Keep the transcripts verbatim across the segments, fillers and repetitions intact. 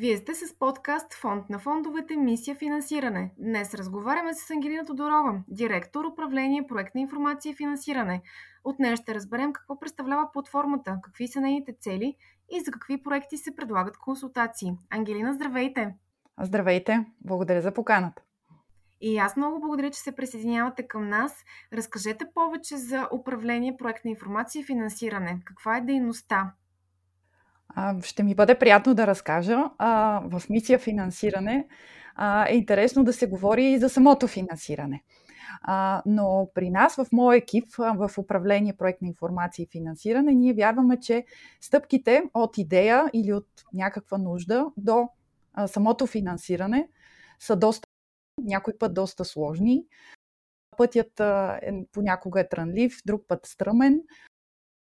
Вие сте с подкаст Фонд на фондовете, мисия финансиране. Днес разговаряме с Ангелина Тодорова, директор управление Проектна информация и финансиране. От нея ще разберем какво представлява платформата, какви са нейните цели и за какви проекти се предлагат консултации. Ангелина, здравейте! Здравейте! Благодаря за поканата! И аз много благодаря, че се присъединявате към нас. Разкажете повече за управление Проектна информация и финансиране. Каква е дейността? Ще ми бъде приятно да разкажа. В мисия финансиране е интересно да се говори и за самото финансиране. Но при нас, в моя екип, в управление Проектна информация и финансиране, ние вярваме, че стъпките от идея или от някаква нужда до самото финансиране са доста, някой път доста сложни. Пътят понякога е трънлив, друг път стръмен.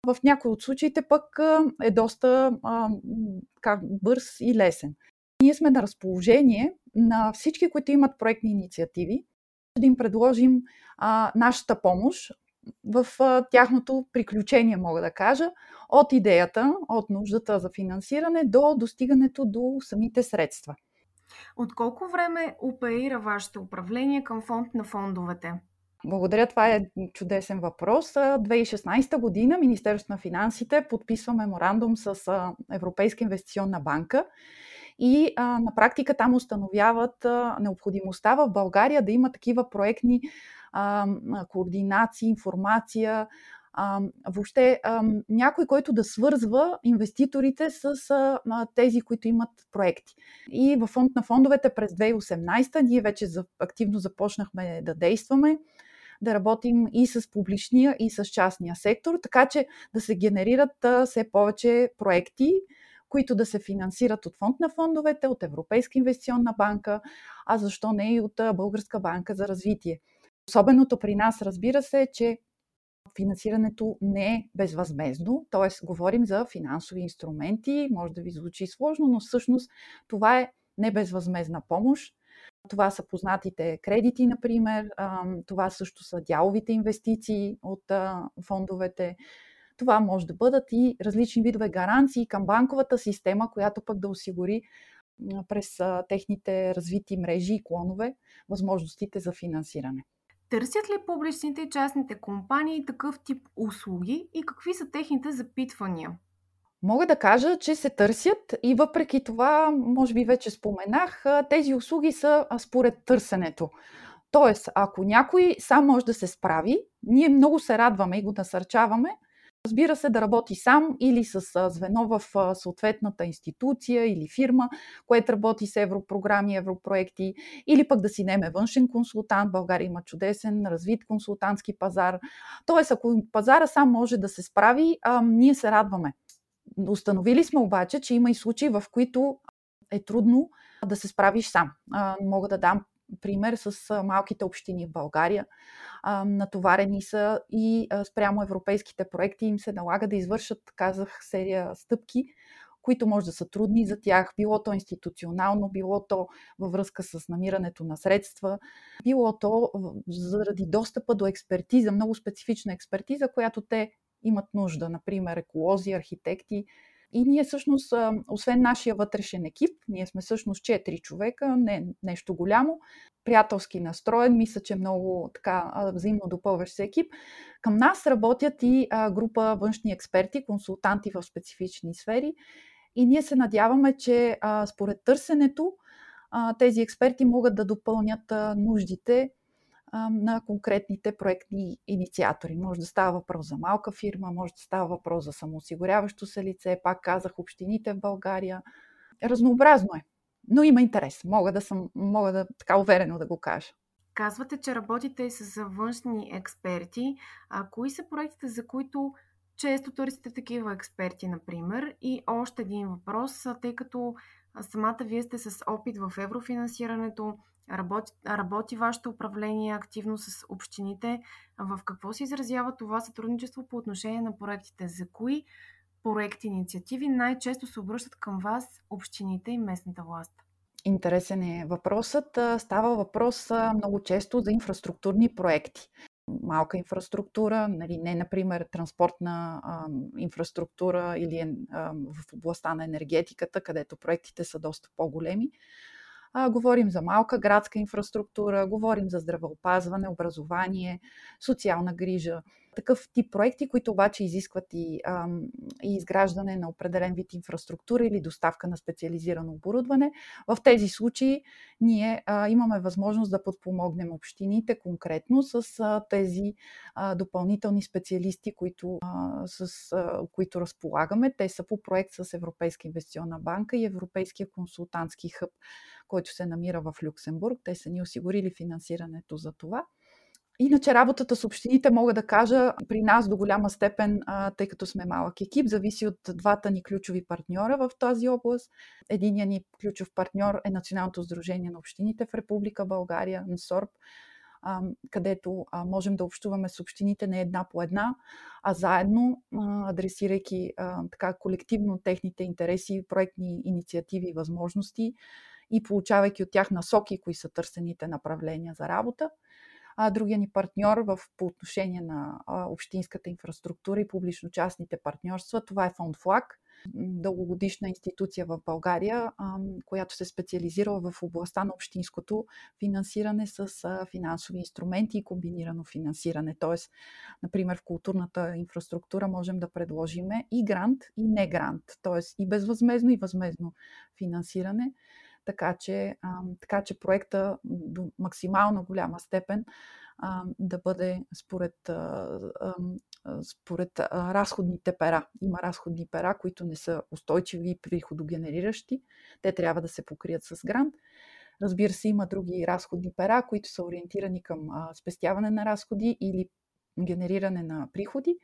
В някои от случаите пък е доста а, как, бърз и лесен. Ние сме на разположение на всички, които имат проектни инициативи, да им предложим а, нашата помощ в а, тяхното приключение, мога да кажа, от идеята, от нуждата за финансиране до достигането до самите средства. От колко време оперира вашето управление към Фонд на фондовете? Благодаря, това е чудесен въпрос. две хиляди и шестнадесета година Министерството на финансите подписва меморандум с Европейска инвестиционна банка и а, на практика там установяват а, необходимостта в България да има такива проектни а, координации, информация, а, въобще а, някой, който да свързва инвеститорите с а, тези, които имат проекти. И във Фонд на фондовете през две хиляди и осемнадесета ние вече за, активно започнахме да действаме, да работим и с публичния, и с частния сектор, така че да се генерират а, все повече проекти, които да се финансират от Фонд на фондовете, от Европейска инвестиционна банка, а защо не и от Българска банка за развитие. Особеното при нас, разбира се, е, че финансирането не е безвъзмездно, т.е. говорим за финансови инструменти, може да ви звучи сложно, но всъщност това е не безвъзмездна помощ. Това са познатите кредити, например, това също са дяловите инвестиции от фондовете. Това може да бъдат и различни видове гаранции към банковата система, която пък да осигури през техните развити мрежи и клонове възможностите за финансиране. Търсят ли публичните и частните компании такъв тип услуги и какви са техните запитвания? Мога да кажа, че се търсят и въпреки това, може би вече споменах, тези услуги са според търсенето. Тоест, ако някой сам може да се справи, ние много се радваме и го насърчаваме, разбира се, да работи сам или с звено в съответната институция или фирма, което работи с европрограми, европроекти, или пък да си наеме външен консултант. България има чудесен развит консултантски пазар. Тоест, ако пазара сам може да се справи, а, ние се радваме. Установили сме обаче, че има и случаи, в които е трудно да се справиш сам. А, мога да дам пример с малките общини в България. А, натоварени са и а, спрямо европейските проекти им се налага да извършат, казах, серия стъпки, които може да са трудни за тях, било то институционално, било то във връзка с намирането на средства, било то заради достъпа до експертиза, много специфична експертиза, която те имат нужда, например еколози, архитекти. И ние всъщност, освен нашия вътрешен екип, ние сме всъщност четири човека, не нещо голямо, приятелски настроен, мисля, че много така взаимно допълващ се екип. Към нас работят и група външни експерти, консултанти в специфични сфери и ние се надяваме, че според търсенето тези експерти могат да допълнят нуждите на конкретните проектни инициатори. Може да става въпрос за малка фирма, може да става въпрос за самоосигуряващо се лице, пак казах, общините в България. Разнообразно е, но има интерес. Мога да съм, мога да така уверено да го кажа. Казвате, че работите и с външни експерти. А кои са проектите, за които често търсите такива експерти, например? И още един въпрос, тъй като самата вие сте с опит в еврофинансирането, Работи, работи вашето управление активно с общините. В какво се изразява това сътрудничество по отношение на проектите? За кои проекти, инициативи най-често се обръщат към вас общините и местната власт? Интересен е въпросът. Става въпрос много често за инфраструктурни проекти. малка инфраструктура, нали, не, например, транспортна а, инфраструктура или а, в областта на енергетиката, където проектите са доста по-големи. А, говорим за малка градска инфраструктура, говорим за здравеопазване, образование, социална грижа. Такъв тип проекти, които обаче изискват и, а, и изграждане на определен вид инфраструктура или доставка на специализирано оборудване. В тези случаи ние а, имаме възможност да подпомогнем общините конкретно с а, тези а, допълнителни специалисти, които, а, с, а, които разполагаме. Те са по проект с Европейска инвестиционна банка и Европейския консултантски хъб, който се намира в Люксембург. Те са ни осигурили финансирането за това. Иначе работата с общините, мога да кажа, при нас до голяма степен, тъй като сме малък екип, зависи от двата ни ключови партньора в тази област. Единият ни ключов партньор е Националното сдружение на общините в Република България, НСОРБ, където можем да общуваме с общините не една по една, а заедно, адресирайки така колективно техните интереси, проектни инициативи и възможности и получавайки от тях насоки, кои са търсените направления за работа. А другия ни партньор в, по отношение на а, общинската инфраструктура и публично-частните партньорства, това е Фондфлак, дългогодишна институция в България, а, която се специализира в областта на общинското финансиране с а, финансови инструменти и комбинирано финансиране. Тоест, например, в културната инфраструктура можем да предложим и грант, и не грант, т.е. и безвъзмезно, и възмезно финансиране. Така че, а, така че проекта до максимално голяма степен а, да бъде според, а, а, според а, разходните пера. Има разходни пера, които не са устойчиви и приходогенериращи. Те трябва да се покрият с грант. Разбира се, има други разходни пера, които са ориентирани към а, спестяване на разходи или генериране на приходи.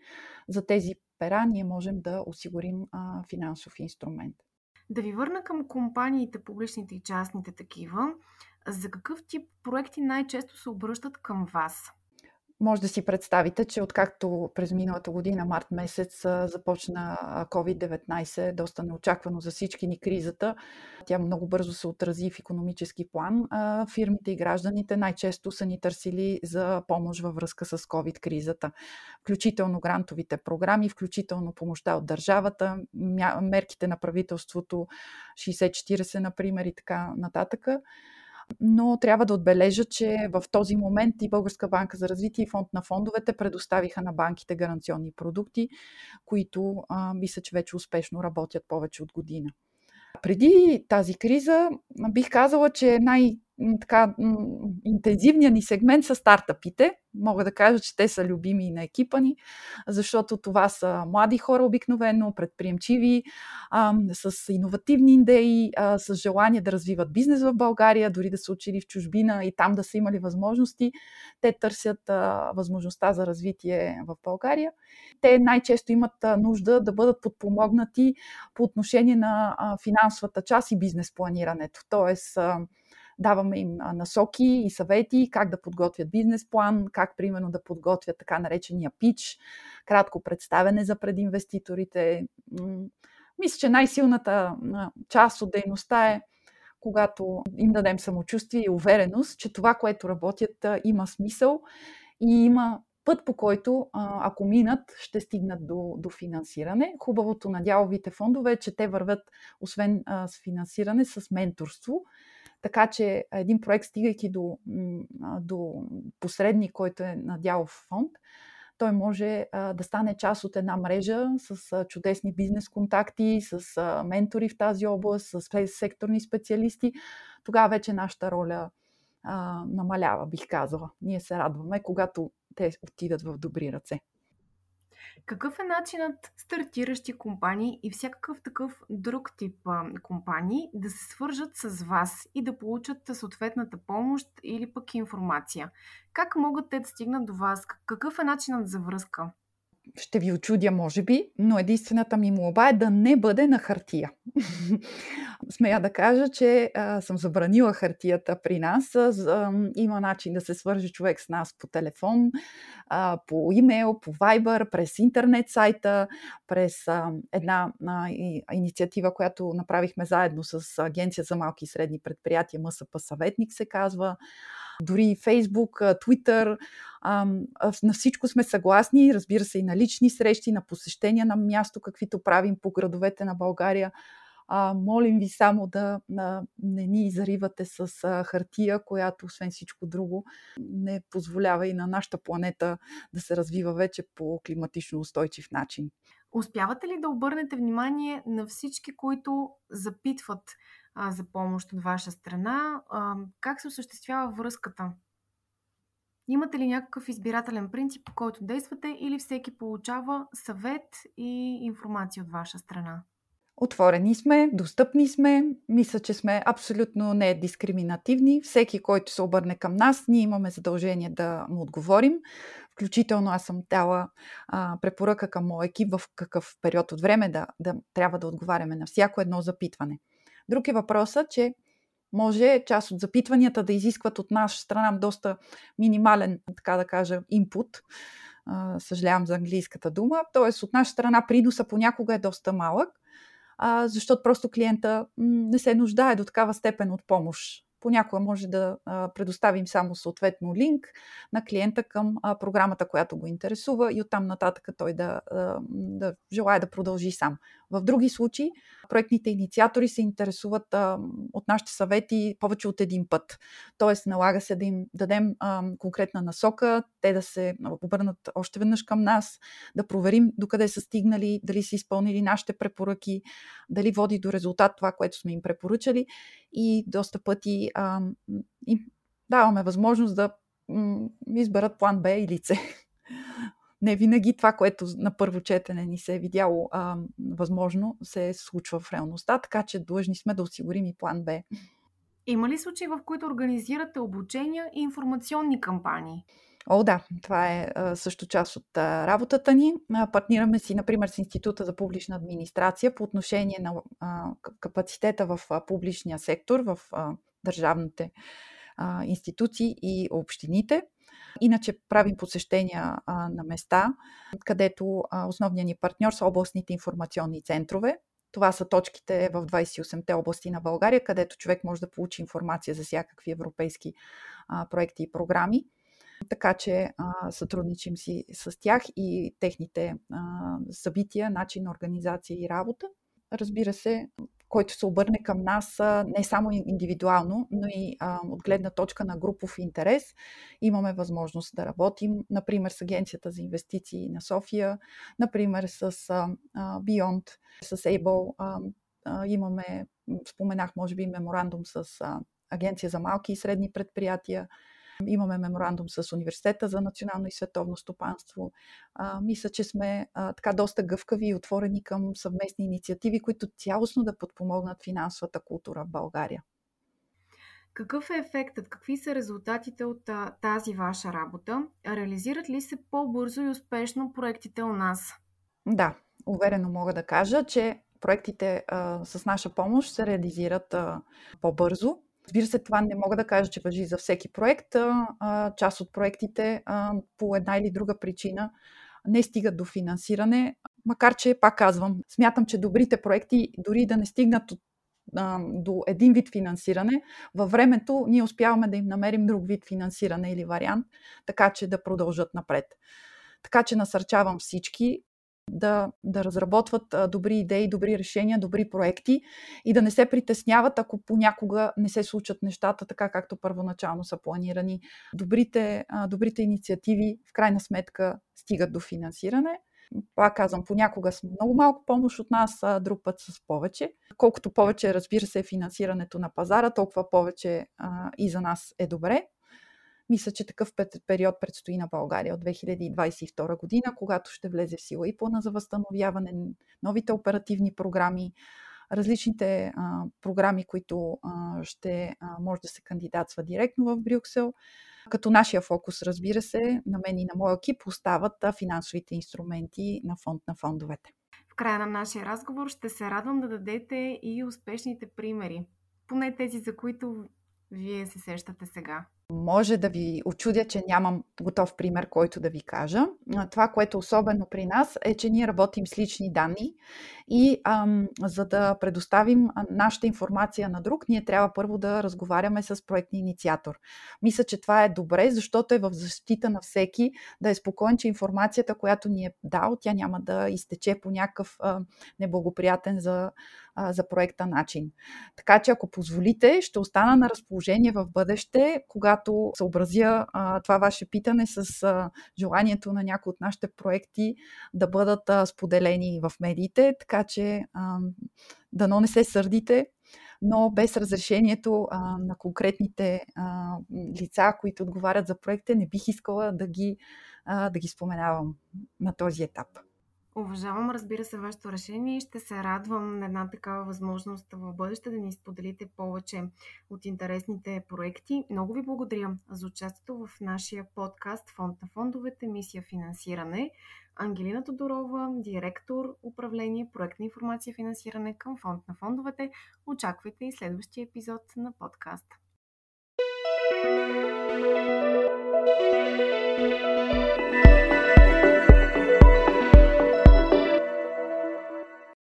За тези пера ние можем да осигурим а, финансов инструмент. Да ви върна към компаниите, публичните и частните такива. За какъв тип проекти най-често се обръщат към вас? Може да си представите, че откакто през миналата година, март месец, започна ковид деветнайсет, доста неочаквано за всички ни кризата. Тя много бързо се отрази в икономически план. Фирмите и гражданите най-често са ни търсили за помощ във връзка с ковид-кризата. Включително грантовите програми, включително помощта от държавата, мерките на правителството шейсет четирийсет, например, и така нататък. Но трябва да отбележа, че в този момент и Българска банка за развитие и Фонд на фондовете предоставиха на банките гаранционни продукти, които а, мисля, че вече успешно работят повече от година. Преди тази криза бих казала, че най-интензивният ни сегмент са стартъпите. Мога да кажа, че те са любими на екипа ни, защото това са млади хора обикновено, предприемчиви, а, с иновативни идеи, а, с желание да развиват бизнес в България, дори да са учили в чужбина и там да са имали възможности. Те търсят а, възможността за развитие в България. Те най-често имат а, нужда да бъдат подпомогнати по отношение на а, финансовата част и бизнес планирането. Тоест, а, даваме им насоки и съвети как да подготвят бизнес план, как примерно да подготвят така наречения пич, кратко представяне за пред инвеститорите. Мисля, че най-силната част от дейността е, когато им дадем самочувствие и увереност, че това, което работят, има смисъл и има път, по който, ако минат, ще стигнат до, до финансиране. Хубавото на дяловите фондове е, че те вървят, освен а, с финансиране, с менторство. Така че един проект, стигайки до, до посредник, който е на дялов фонд, той може а, да стане част от една мрежа с а, чудесни бизнес контакти, с а, ментори в тази област, с секторни специалисти. Тогава вече нашата роля а, намалява, бих казала. Ние се радваме, когато те отидат в добри ръце. Какъв е начинът стартиращи компании и всякакъв такъв друг тип компании да се свържат с вас и да получат съответната помощ или пък информация? Как могат те да стигнат до вас? Какъв е начинът за връзка? Ще ви очудя, може би, но единствената ми молба е да не бъде на хартия. Смея да кажа, че а, съм забранила хартията при нас. А, а, има начин да се свържи човек с нас по телефон, а, по имейл, по Viber, през интернет сайта, през а, една а, и, инициатива, която направихме заедно с Агенция за малки и средни предприятия, М С П Съветник се казва. дори и Фейсбук, Twitter. На всичко сме съгласни, разбира се, и на лични срещи, на посещения на място, каквито правим по градовете на България. Молим ви само да не ни заривате с хартия, която освен всичко друго не позволява и на нашата планета да се развива вече по климатично устойчив начин. Успявате ли да обърнете внимание на всички, които запитват за помощ от ваша страна? Как се осъществява връзката? Имате ли някакъв избирателен принцип, по който действате, или всеки получава съвет и информация от ваша страна? Отворени сме, достъпни сме, мисля, че сме абсолютно недискриминативни. Всеки, който се обърне към нас, ние имаме задължение да му отговорим. Включително аз съм дала а, препоръка към моя екип в какъв период от време да, да трябва да отговаряме на всяко едно запитване. Друг е въпросът, че може част от запитванията да изискват от наша страна доста минимален, така да кажа, инпут. Съжалявам за английската дума. Тоест от наша страна приноса понякога е доста малък, защото просто клиента не се нуждае до такава степен от помощ. Понякога може да предоставим само съответно линк на клиента към програмата, която го интересува, и оттам нататък той да, да желая да продължи сам. В други случаи проектните инициатори се интересуват от нашите съвети повече от един път. Тоест налага се да им дадем конкретна насока, те да се обърнат още веднъж към нас, да проверим докъде са стигнали, дали са изпълнили нашите препоръки, дали води до резултат това, което сме им препоръчали, и доста пъти им даваме възможност да изберат план Б или С. Не винаги това, което на първо четене ни се е видяло а, възможно, се случва в реалността, така че длъжни сме да осигурим и план Б. Има ли случаи, в които организирате обучения и информационни кампании? О, да, това е също част от работата ни. Партнираме си, например, с Института за публична администрация по отношение на капацитета в публичния сектор, в държавните институции и общините. Иначе правим посещения на места, където основният ни партньор са областните информационни центрове. Това са точките в двадесет и осемте области на България, където човек може да получи информация за всякакви европейски проекти и програми. Така че а, сътрудничим си с тях и техните а, събития, начин на организация и работа. Разбира се, който се обърне към нас а, не само индивидуално, но и а, от гледна точка на групов интерес, имаме възможност да работим, например, с Агенцията за инвестиции на София, например, с а, а, Beyond, с Able. А, а, имаме, споменах, може би, меморандум с а, Агенция за малки и средни предприятия. Имаме меморандум с Университета за национално и световно стопанство. А, мисля, че сме а, така доста гъвкави и отворени към съвместни инициативи, които цялостно да подпомогнат финансовата култура в България. Какъв е ефектът? Какви са резултатите от а, тази ваша работа? Реализират ли се по-бързо и успешно проектите у нас? Да, уверено мога да кажа, че проектите а, с наша помощ се реализират а, по-бързо. Разбира се, това не мога да кажа, че важи за всеки проект. Част от проектите по една или друга причина не стигат до финансиране, макар че, пак казвам, смятам, че добрите проекти, дори да не стигнат до един вид финансиране, във времето ние успяваме да им намерим друг вид финансиране или вариант, така че да продължат напред. Така че насърчавам всички Да, да разработват добри идеи, добри решения, добри проекти и да не се притесняват, ако понякога не се случат нещата така, както първоначално са планирани. Добрите, добрите инициативи в крайна сметка стигат до финансиране. Пак казвам, понякога с много малко помощ от нас, друг път с повече. Колкото повече, разбира се, финансирането на пазара, толкова повече а, и за нас е добре. Мисля, че такъв период предстои на България от две хиляди двадесет и втора година, когато ще влезе в сила и плана за възстановяване, новите оперативни програми, различните а, програми, които а, ще а, може да се кандидатства директно в Брюксел. Като нашия фокус, разбира се, на мен и на моя екип остават финансовите инструменти на фонд на фондовете. В края на нашия разговор ще се радвам да дадете и успешните примери, поне тези, за които вие се сещате сега. Може да ви очудя, че нямам готов пример, който да ви кажа. Това, което особено при нас, е, че ние работим с лични данни и ам, за да предоставим нашата информация на друг, ние трябва първо да разговаряме с проектния инициатор. Мисля, че това е добре, защото е в защита на всеки да е спокоен, че информацията, която ни е дал, тя няма да изтече по някакъв а, неблагоприятен за, а, за проекта начин. Така че, ако позволите, ще остана на разположение в бъдеще, когато съобразя а, това ваше питане с а, желанието на някои от нашите проекти да бъдат а, споделени в медиите, така че а, дано не се сърдите, но без разрешението а, на конкретните а, лица, които отговарят за проекта, не бих искала да ги, а, да ги споменавам на този етап. Уважавам, разбира се, вашето решение и ще се радвам на една такава възможност в бъдеще да ни споделите повече от интересните проекти. Много ви благодаря за участието в нашия подкаст Фонд на фондовете, мисия финансиране. Ангелина Тодорова, директор управление проектна информация и финансиране към Фонд на фондовете. Очаквайте и следващия епизод на подкаста.